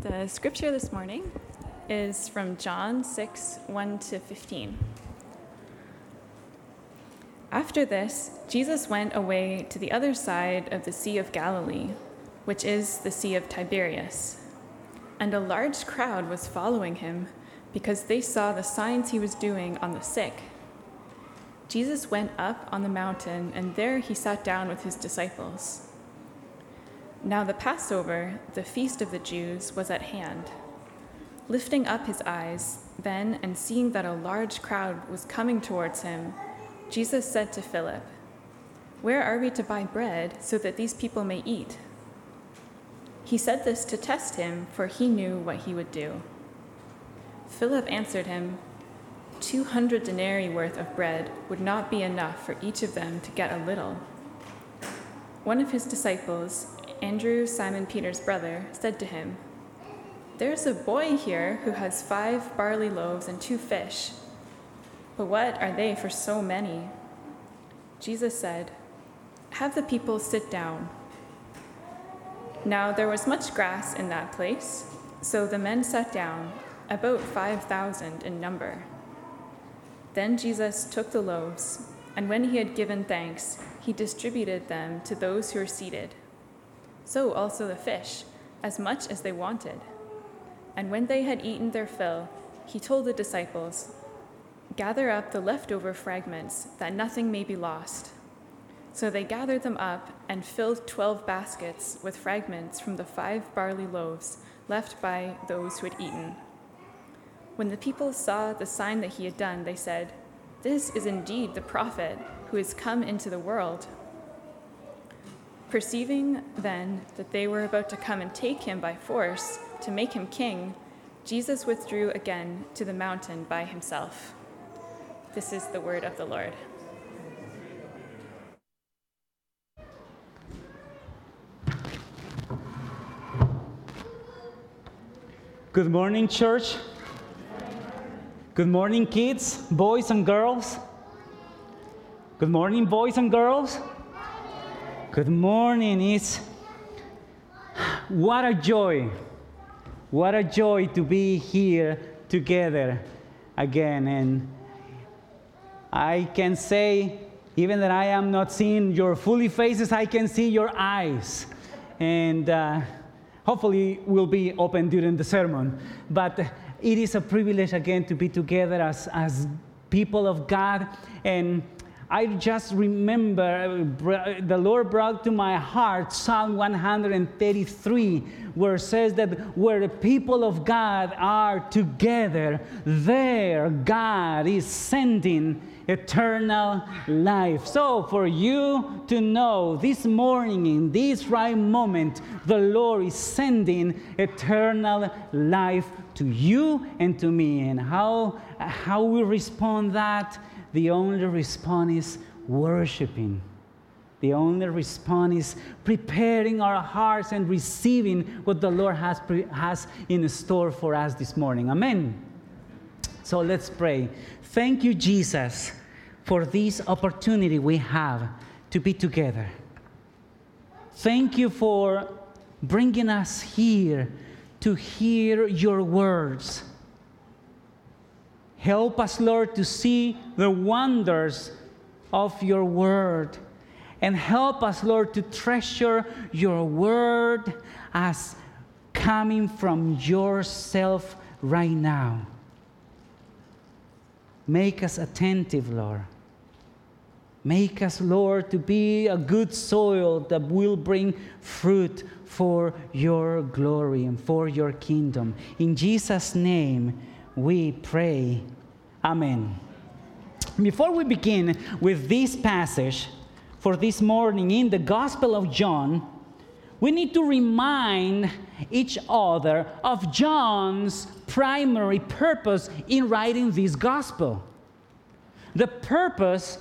The scripture this morning is from John 6, 1 to 15. After this, Jesus went away to the other side of the Sea of Galilee, which is the Sea of Tiberias. And a large crowd was following him because they saw the signs he was doing on the sick. Jesus went up on the mountain, and there he sat down with his disciples. Now the Passover, the feast of the Jews, was at hand. Lifting up his eyes then, and seeing that a large crowd was coming towards him, Jesus said to Philip, "Where are we to buy bread so that these people may eat?" He said this to test him, for he knew what he would do. Philip answered him, 200 denarii worth of bread would not be enough for each of them to get a little." One of his disciples, Andrew, Simon Peter's brother, said to him, "There's a boy here who has 5 barley loaves and 2 fish, but what are they for so many?" Jesus said, "Have the people sit down." Now there was much grass in that place, so the men sat down, about 5,000 in number. Then Jesus took the loaves, and when he had given thanks, he distributed them to those who were seated. So also the fish, as much as they wanted. And when they had eaten their fill, he told the disciples, "Gather up the leftover fragments, that nothing may be lost." So they gathered them up and filled 12 baskets with fragments from the 5 barley loaves left by those who had eaten. When the people saw the sign that he had done, they said, "This is indeed the prophet who has come into the world." Perceiving then that they were about to come and take him by force to make him king, Jesus withdrew again to the mountain by himself. This is the word of the Lord. Good morning, church. Good morning, kids, boys and girls. Good morning, boys and girls. Good morning. What a joy to be here together again. And I can say, even that I am not seeing your fully faces, I can see your eyes. And hopefully will be open during the sermon. But it is a privilege again to be together as people of God. And I just remember the Lord brought to my heart Psalm 133, where it says that where the people of God are together, there God is sending eternal life. So for you to know this morning, in this right moment, the Lord is sending eternal life to you and to me. And how we respond that? The only response is worshiping. The only response is preparing our hearts and receiving what the Lord has in store for us this morning. Amen. So let's pray. Thank you, Jesus, for this opportunity we have to be together. Thank you for bringing us here to hear your words. Help us, Lord, to see the wonders of your word. And help us, Lord, to treasure your word as coming from yourself right now. Make us attentive, Lord. Make us, Lord, to be a good soil that will bring fruit for your glory and for your kingdom. In Jesus' name, we pray. Amen. Before we begin with this passage for this morning in the Gospel of John, we need to remind each other of John's primary purpose in writing this gospel. The purpose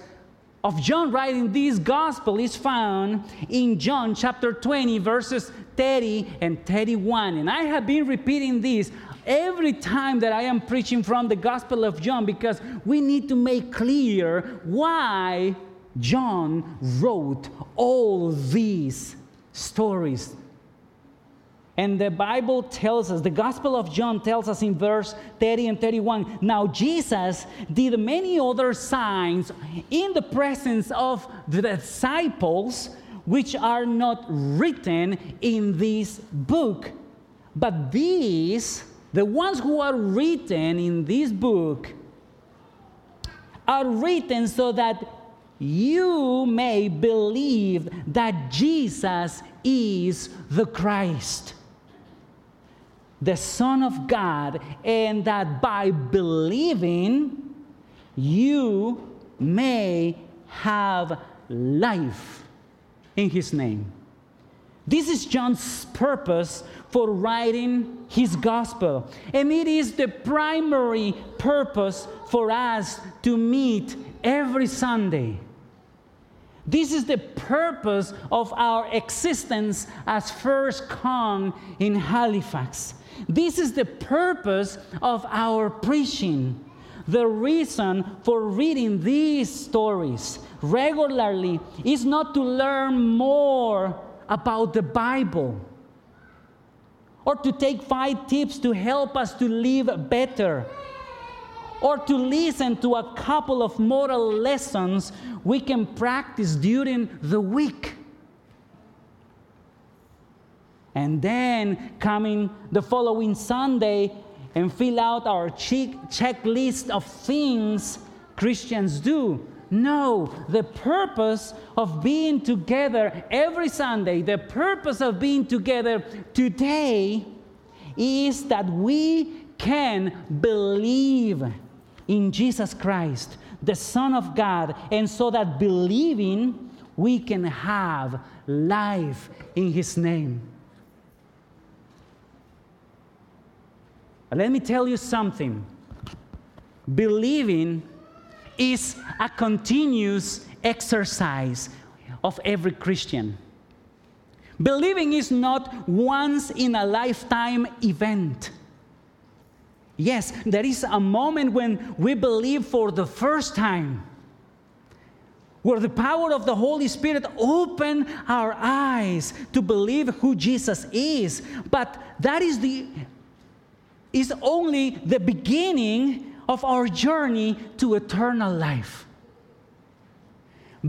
of John writing this gospel is found in John chapter 20, verses 30 and 31. And I have been repeating this every time that I am preaching from the Gospel of John, because we need to make clear why John wrote all these stories And the Bible tells us, the Gospel of John tells us in verse 30 and 31, now Jesus did many other signs in the presence of the disciples, which are not written in this book. But these, the ones who are written in this book, are written so that you may believe that Jesus is the Christ, the Son of God, and that by believing, you may have life in His name. This is John's purpose for writing his gospel, and it is the primary purpose for us to meet every Sunday. This is the purpose of our existence as First Cong in Halifax. This is the purpose of our preaching, the reason for reading these stories regularly is not to learn more about the Bible or to take 5 tips to help us to live better, or to listen to a couple of moral lessons we can practice during the week. And then coming the following Sunday and fill out our checklist of things Christians do. No, the purpose of being together every Sunday, the purpose of being together today is that we can believe in Jesus Christ, the Son of God, and so that believing, we can have life in His name. Let me tell you something. Believing is a continuous exercise of every Christian. Believing is not once in a lifetime event. Yes, there is a moment when we believe for the first time, where the power of the Holy Spirit opened our eyes to believe who Jesus is. But that is only the beginning of our journey to eternal life.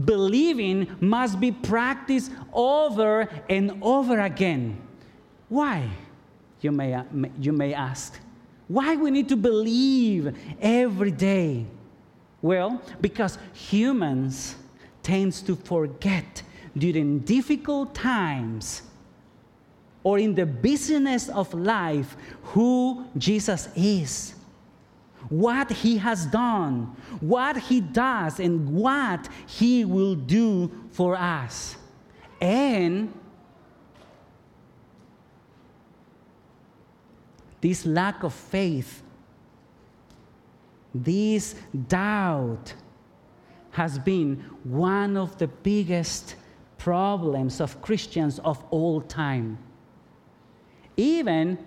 Believing must be practiced over and over again. Why, you may ask? Why we need to believe every day? Well, because humans tend to forget during difficult times or in the busyness of life who Jesus is, what He has done, what He does, and what He will do for us. And this lack of faith, this doubt has been one of the biggest problems of Christians of all time. Even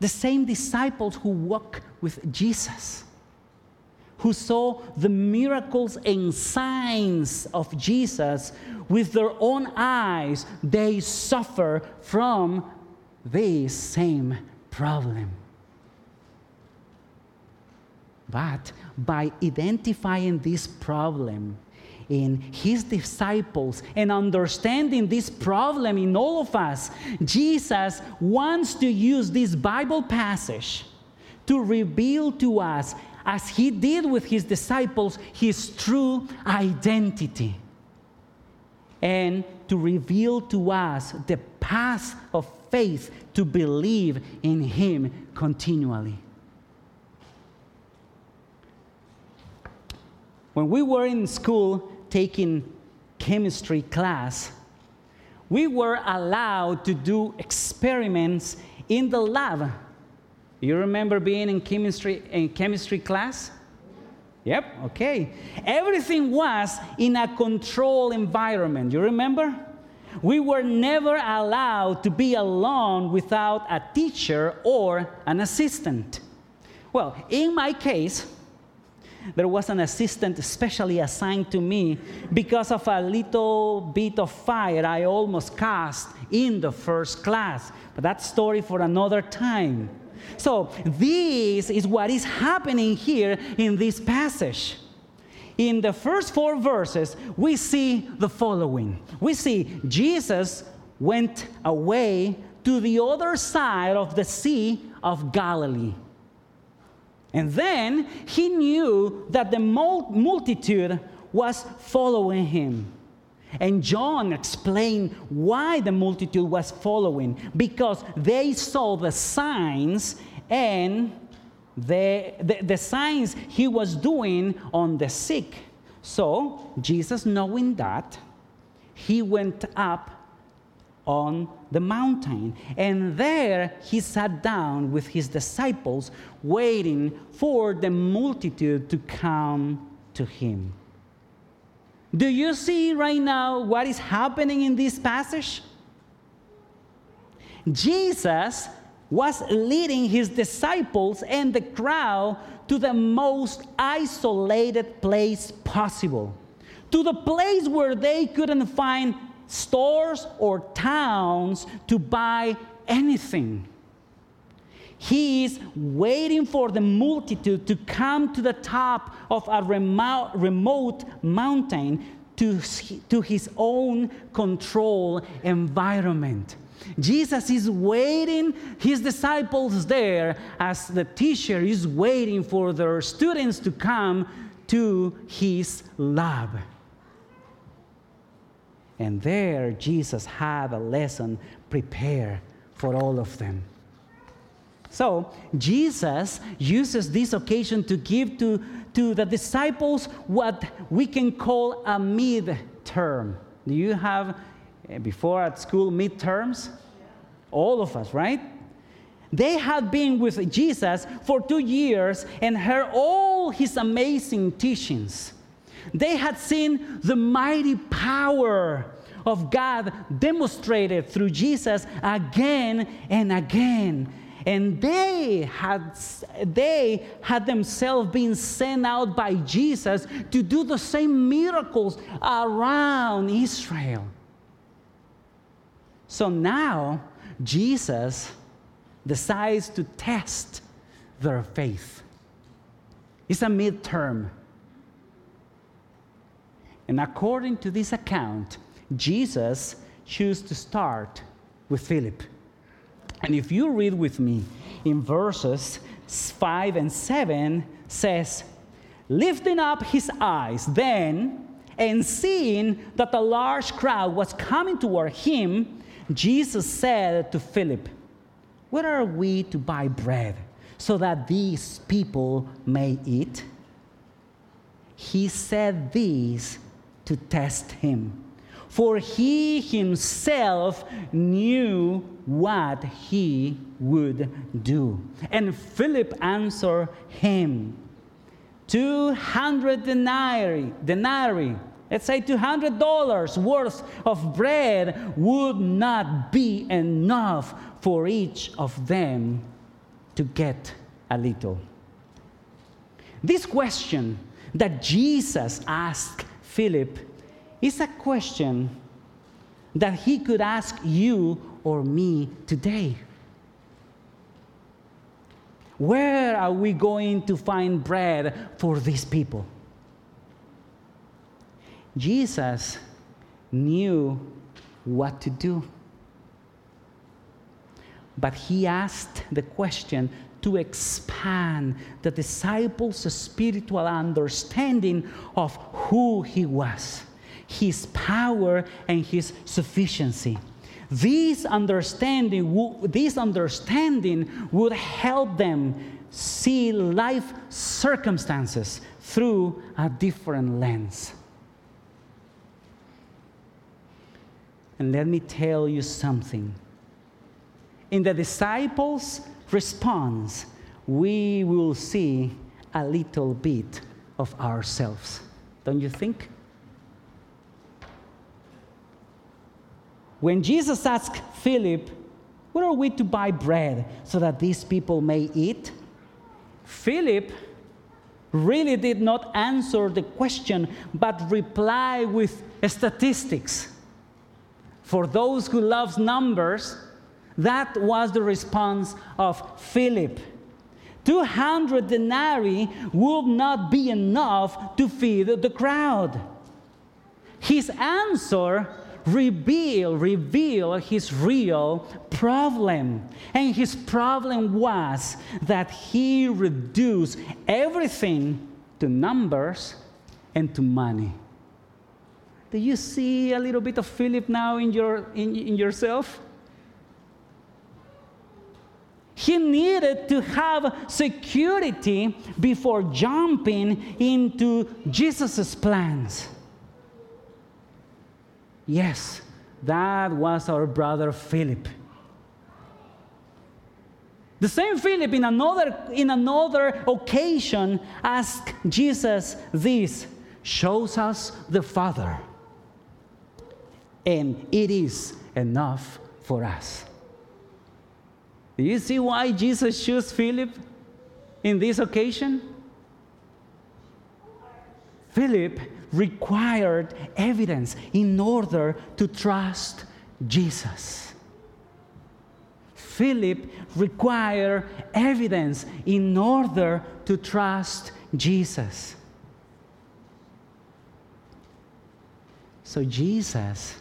the same disciples who walked with Jesus, who saw the miracles and signs of Jesus with their own eyes, they suffer from this same problem. But by identifying this problem in His disciples and understanding this problem in all of us, Jesus wants to use this Bible passage to reveal to us, as He did with His disciples, His true identity, and to reveal to us the path of faith to believe in Him continually. When we were in school taking chemistry class, we were allowed to do experiments in the lab. You remember being in chemistry class? Yep, okay. Everything was in a controlled environment. You remember? We were never allowed to be alone without a teacher or an assistant. Well, in my case, there was an assistant specially assigned to me because of a little bit of fire I almost cast in the first class. But that story for another time. So this is what is happening here in this passage. In the first four verses, we see the following. We see Jesus went away to the other side of the Sea of Galilee. And then he knew that the multitude was following him. And John explained why the multitude was following. Because they saw the signs and the signs he was doing on the sick. So Jesus, knowing that, he went up on the mountain. And there he sat down with his disciples, waiting for the multitude to come to him. Do you see right now what is happening in this passage? Jesus was leading his disciples and the crowd to the most isolated place possible, to the place where they couldn't find stores or towns to buy anything. He is waiting for the multitude to come to the top of a remote mountain to his own control environment. Jesus is waiting his disciples there as the teacher is waiting for their students to come to his lab. And there, Jesus had a lesson prepared for all of them. So, Jesus uses this occasion to give to the disciples what we can call a midterm. Do you have, before at school, midterms? Yeah. All of us, right? They had been with Jesus for 2 years and heard all his amazing teachings. They had seen the mighty power of God demonstrated through Jesus again and again. And they had themselves been sent out by Jesus to do the same miracles around Israel. So now Jesus decides to test their faith. It's a midterm. And according to this account, Jesus chose to start with Philip. And if you read with me in verses 5 and 7, says, lifting up his eyes then, and seeing that a large crowd was coming toward him, Jesus said to Philip, where are we to buy bread so that these people may eat? He said these to test him, for he himself knew what he would do. And Philip answered him, 200 denarii, let's say $200 worth of bread would not be enough for each of them to get a little. This question that Jesus asked Philip is a question that he could ask you or me today. Where are we going to find bread for these people? Jesus knew what to do, but he asked the question to expand the disciples' spiritual understanding of who he was, his power and his sufficiency. This understanding would help them see life circumstances through a different lens. And let me tell you something. In the disciples' response, we will see a little bit of ourselves. Don't you think? When Jesus asked Philip, where are we to buy bread so that these people may eat? Philip really did not answer the question, but reply with statistics. For those who love numbers, that was the response of Philip. 200 denarii would not be enough to feed the crowd. His answer revealed his real problem. And his problem was that he reduced everything to numbers and to money. Do you see a little bit of Philip now in yourself? He needed to have security before jumping into Jesus' plans. Yes, that was our brother Philip. The same Philip in another occasion asked Jesus this, shows us the Father, and it is enough for us. Do you see why Jesus chose Philip in this occasion? Philip required evidence in order to trust Jesus. Philip required evidence in order to trust Jesus. So Jesus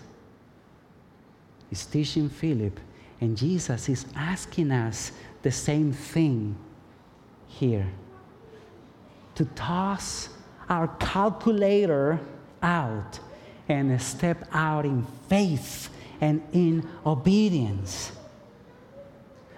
is teaching Philip, and Jesus is asking us the same thing here, to toss our calculator out and step out in faith and in obedience.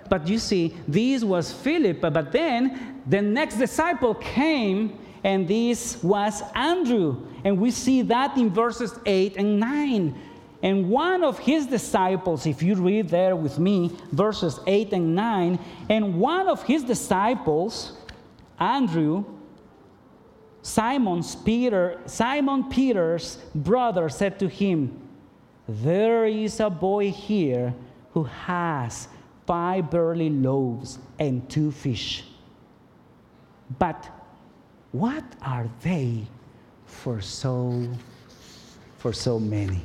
But you see, this was Philip, but then the next disciple came, and this was Andrew. And we see that in verses 8 and 9. And one of his disciples, if you read there with me, verses 8 and 9, and one of his disciples, Andrew, Simon Peter's brother, said to him, "There is a boy here who has 5 barley loaves and 2 fish. But what are they for so many?"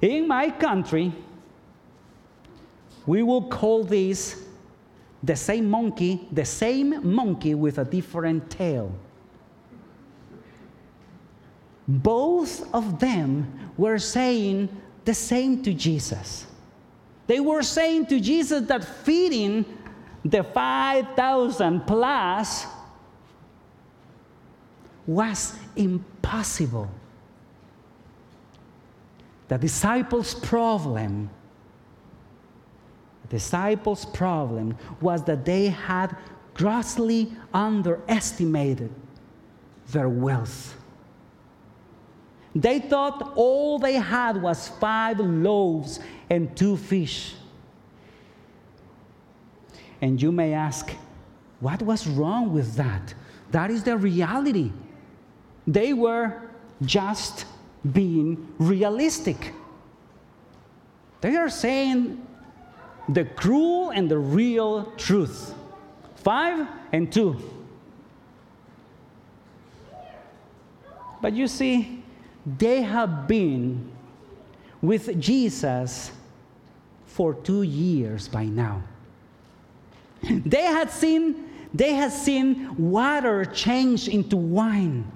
In my country, we will call this the same monkey with a different tail. Both of them were saying the same to Jesus. They were saying to Jesus that feeding the 5,000 plus was impossible. The disciples' problem was that they had grossly underestimated their wealth. They thought all they had was 5 loaves and 2 fish. And you may ask, what was wrong with that? That is the reality. They were just being realistic. They are saying the cruel and the real truth. 5 and 2. But you see, they have been with Jesus for 2 years by now. They had seen water change into wine,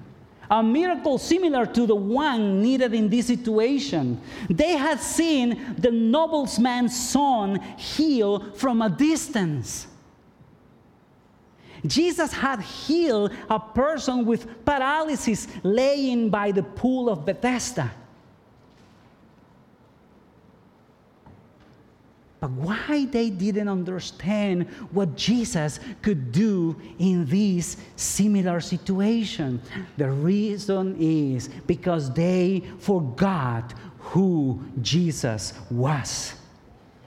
a miracle similar to the one needed in this situation. They had seen the nobleman's son heal from a distance. Jesus had healed a person with paralysis laying by the pool of Bethesda. But why they didn't understand what Jesus could do in this similar situation? The reason is because they forgot who Jesus was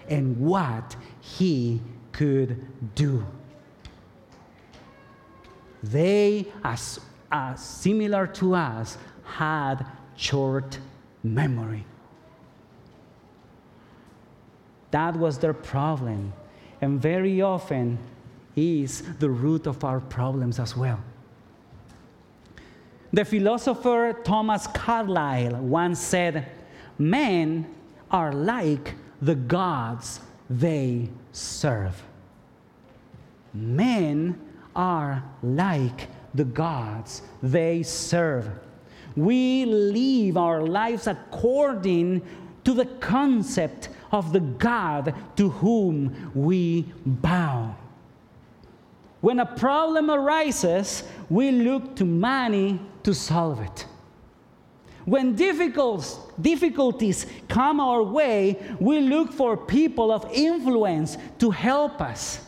and what he could do. They, as similar to us, had short memory. That was their problem. And very often, is the root of our problems as well. The philosopher Thomas Carlyle once said, "Men are like the gods they serve." Men are like the gods they serve. We live our lives according to the concept of the God to whom we bow. When a problem arises, we look to money to solve it. When difficulties come our way, we look for people of influence to help us.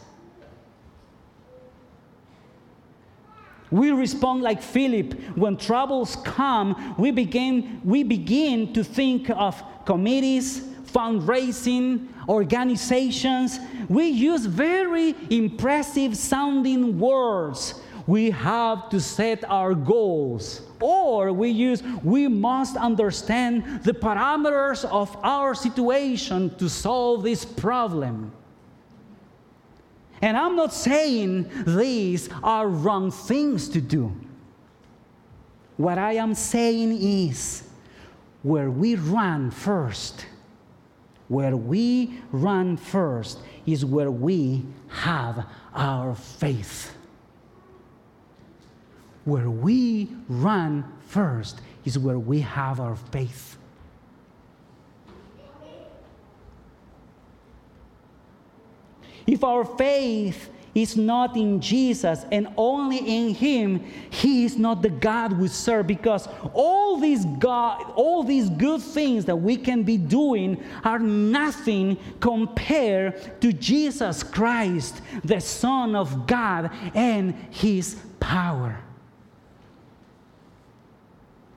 We respond like Philip. When troubles come, we begin to think of committees, fundraising, organizations. We use very impressive sounding words. We have to set our goals. Or we must understand the parameters of our situation to solve this problem. And I'm not saying these are wrong things to do. What I am saying is, where we run first is where we have our faith. Where we run first is where we have our faith. If our faith is not in Jesus and only in Him, He is not the God we serve, because all these good things that we can be doing are nothing compared to Jesus Christ, the Son of God, and His power.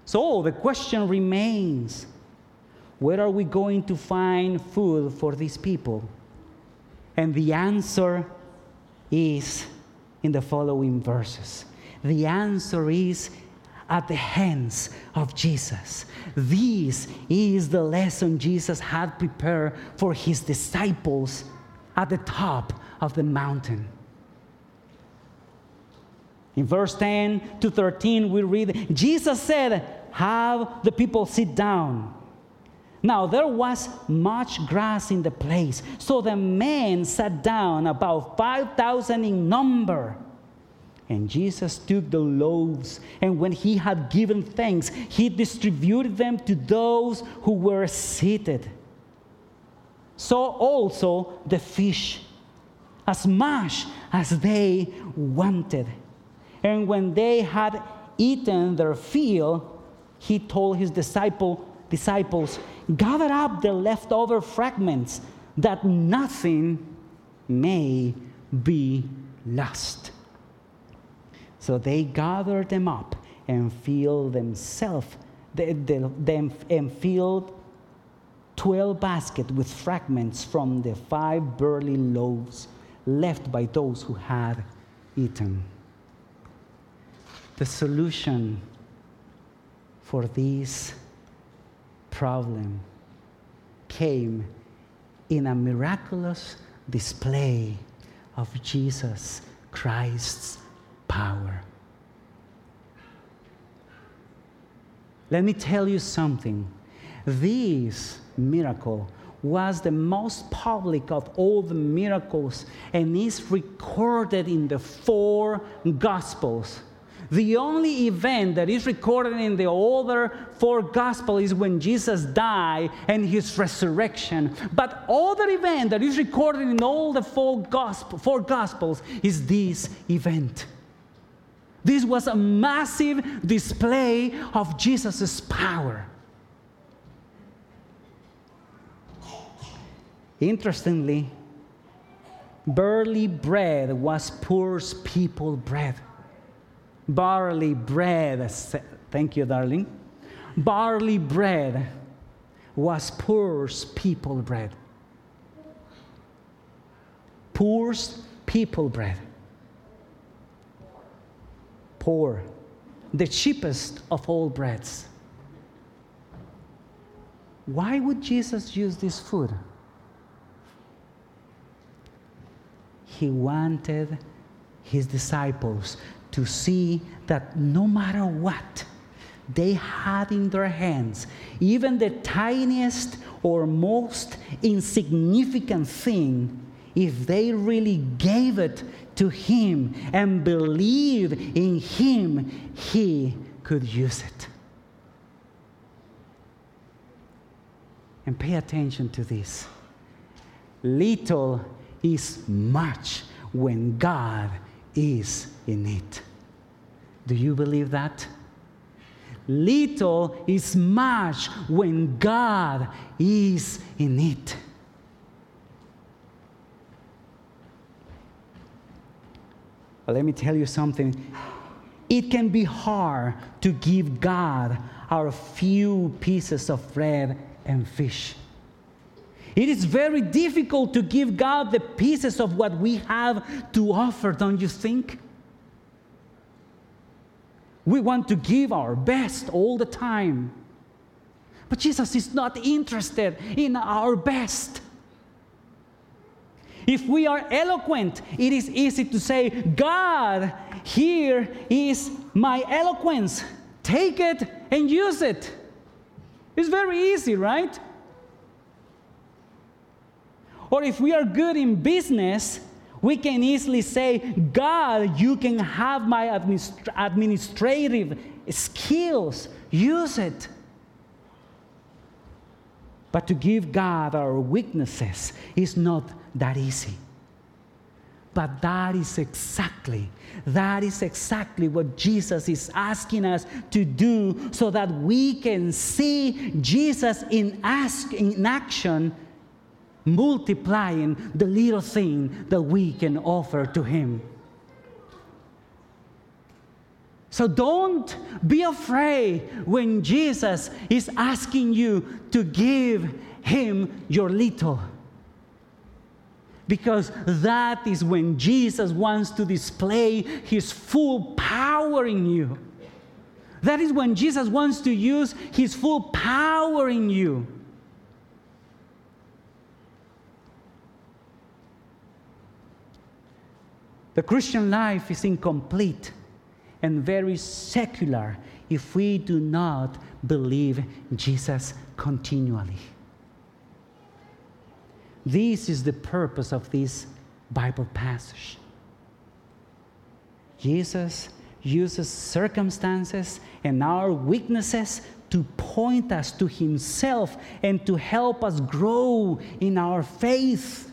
So the question remains, where are we going to find food for these people? And the answer is in the following verses. The answer is at the hands of Jesus. This is the lesson Jesus had prepared for his disciples at the top of the mountain. In verse 10 to 13, we read, Jesus said, "Have the people sit down." Now there was much grass in the place, so the men sat down, about 5,000 in number. And Jesus took the loaves, and when he had given thanks, he distributed them to those who were seated. So also the fish, as much as they wanted. And when they had eaten their fill, he told his disciples, "Gather up the leftover fragments, that nothing may be lost." So they gathered them up and filled 12 baskets with fragments from the 5 barley loaves left by those who had eaten. The solution for these problem came in a miraculous display of Jesus Christ's power. Let me tell you something. This miracle was the most public of all the miracles and is recorded in the 4 Gospels. The only event that is recorded in the other 4 Gospels is when Jesus died and his resurrection. But other event that is recorded in all the 4 Gospels is this event. This was a massive display of Jesus' power. Interestingly, barley bread was poor people bread. Barley bread, thank you, darling. Barley bread was poor people bread. Poor people bread. Poor, the cheapest of all breads. Why would Jesus use this food? He wanted his disciples to see that no matter what they had in their hands, even the tiniest or most insignificant thing, if they really gave it to him and believed in him, he could use it. And pay attention to this. Little is much when God is in it. Do you believe that? Little is much when God is in it. But let me tell you something. It can be hard to give God our few pieces of bread and fish. It is very difficult to give God the pieces of what we have to offer, don't you think? We want to give our best all the time. But Jesus is not interested in our best. If we are eloquent, it is easy to say, God, here is my eloquence. Take it and use it. It's very easy, right? Or if we are good in business, we can easily say, God, you can have my administrative skills. Use it. But to give God our weaknesses is not that easy. But that is exactly what Jesus is asking us to do, so that we can see Jesus in action, multiplying the little thing that we can offer to him. So don't be afraid when Jesus is asking you to give him your little. Because that is when Jesus wants to display his full power in you. That is when Jesus wants to use his full power in you. The Christian life is incomplete and very secular if we do not believe Jesus continually. This is the purpose of this Bible passage. Jesus uses circumstances and our weaknesses to point us to himself and to help us grow in our faith.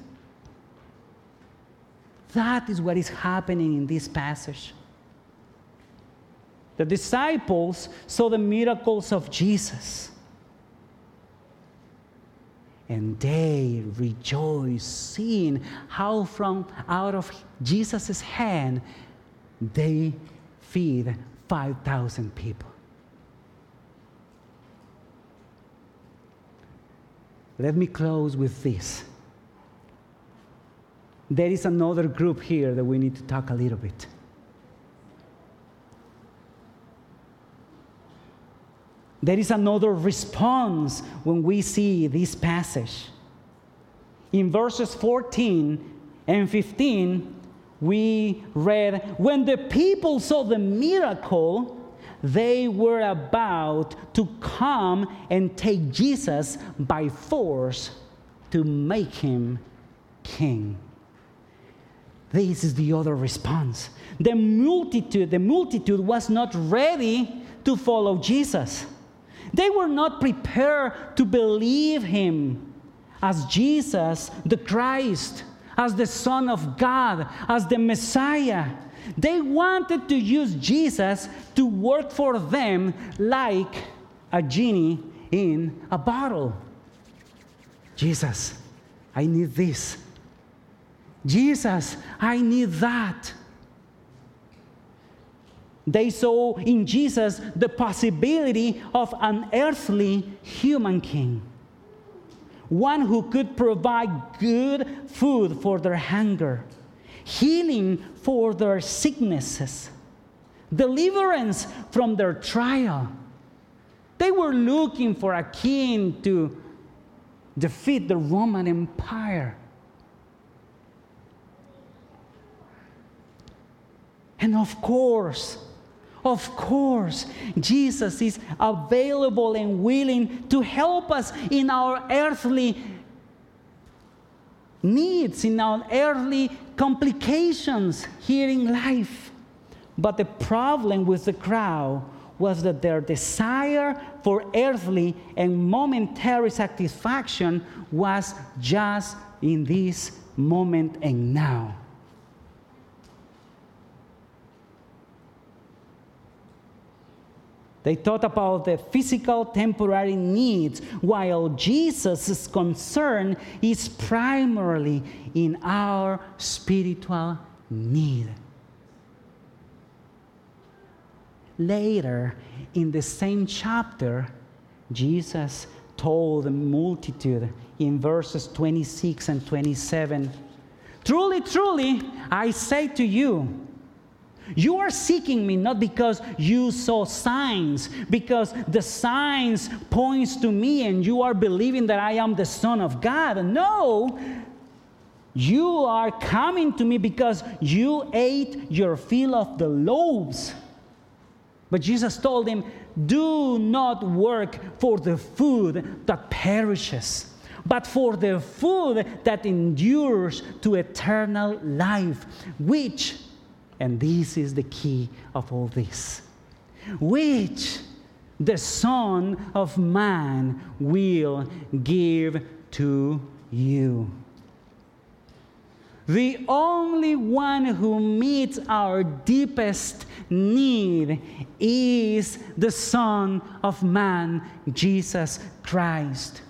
That is what is happening in this passage. The disciples saw the miracles of Jesus, and they rejoiced, seeing how from out of Jesus' hand they feed 5,000 people. Let me close with this. There is another group here that we need to talk a little bit. There is another response when we see this passage. In verses 14 and 15, we read, "When the people saw the miracle, they were about to come and take Jesus by force to make him king." This is the other response. The multitude was not ready to follow Jesus. They were not prepared to believe him as Jesus, the Christ, as the Son of God, as the Messiah. They wanted to use Jesus to work for them like a genie in a bottle. Jesus, I need this. Jesus, I need that. They saw in Jesus the possibility of an earthly human king, one who could provide good food for their hunger, healing for their sicknesses, deliverance from their trial. They were looking for a king to defeat the Roman Empire. And of course, Jesus is available and willing to help us in our earthly needs, in our earthly complications here in life. But the problem with the crowd was that their desire for earthly and momentary satisfaction was just in this moment and now. They thought about the physical, temporary needs, while Jesus' concern is primarily in our spiritual need. Later, in the same chapter, Jesus told the multitude in verses 26 and 27, "Truly, truly, I say to you, you are seeking me not because you saw signs, because the signs points to me and you are believing that I am the Son of God. No, you are coming to me because you ate your fill of the loaves." But Jesus told him, "Do not work for the food that perishes, but for the food that endures to eternal life, which," and this is the key of all this, "which the Son of Man will give to you." The only one who meets our deepest need is the Son of Man, Jesus Christ.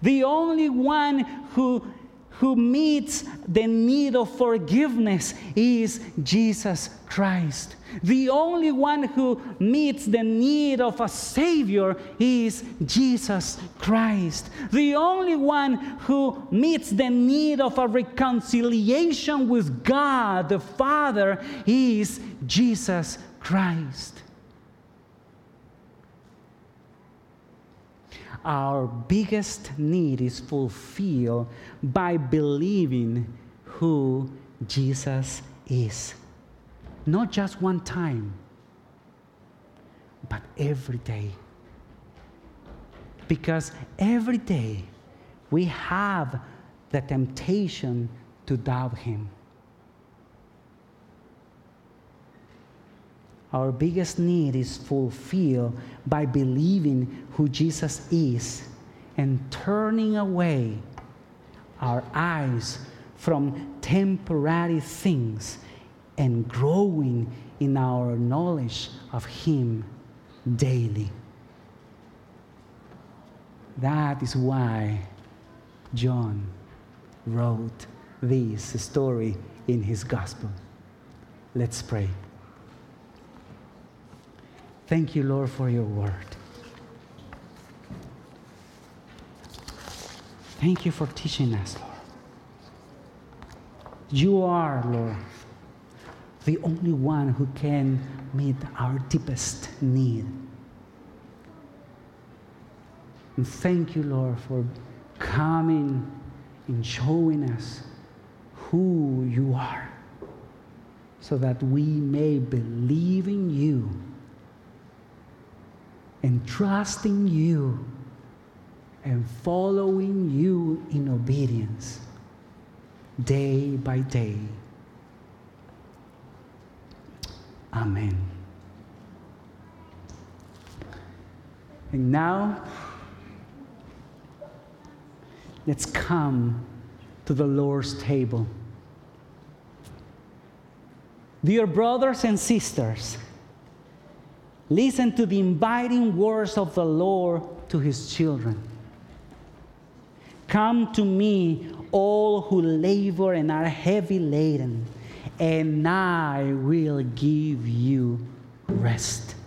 The only one who meets the need of forgiveness is Jesus Christ. The only one who meets the need of a Savior is Jesus Christ. The only one who meets the need of a reconciliation with God the Father is Jesus Christ. Our biggest need is fulfilled by believing who Jesus is. Not just one time, but every day. Because every day we have the temptation to doubt him. Our biggest need is fulfilled by believing who Jesus is and turning away our eyes from temporary things and growing in our knowledge of him daily. That is why John wrote this story in his gospel. Let's pray. Thank you, Lord, for your word. Thank you for teaching us, Lord. You are, Lord, the only one who can meet our deepest need. And thank you, Lord, for coming and showing us who you are, so that we may believe in you and trusting you and following you in obedience day by day. Amen. And now, let's come to the Lord's table. Dear brothers and sisters, listen to the inviting words of the Lord to his children. "Come to me, all who labor and are heavy laden, and I will give you rest."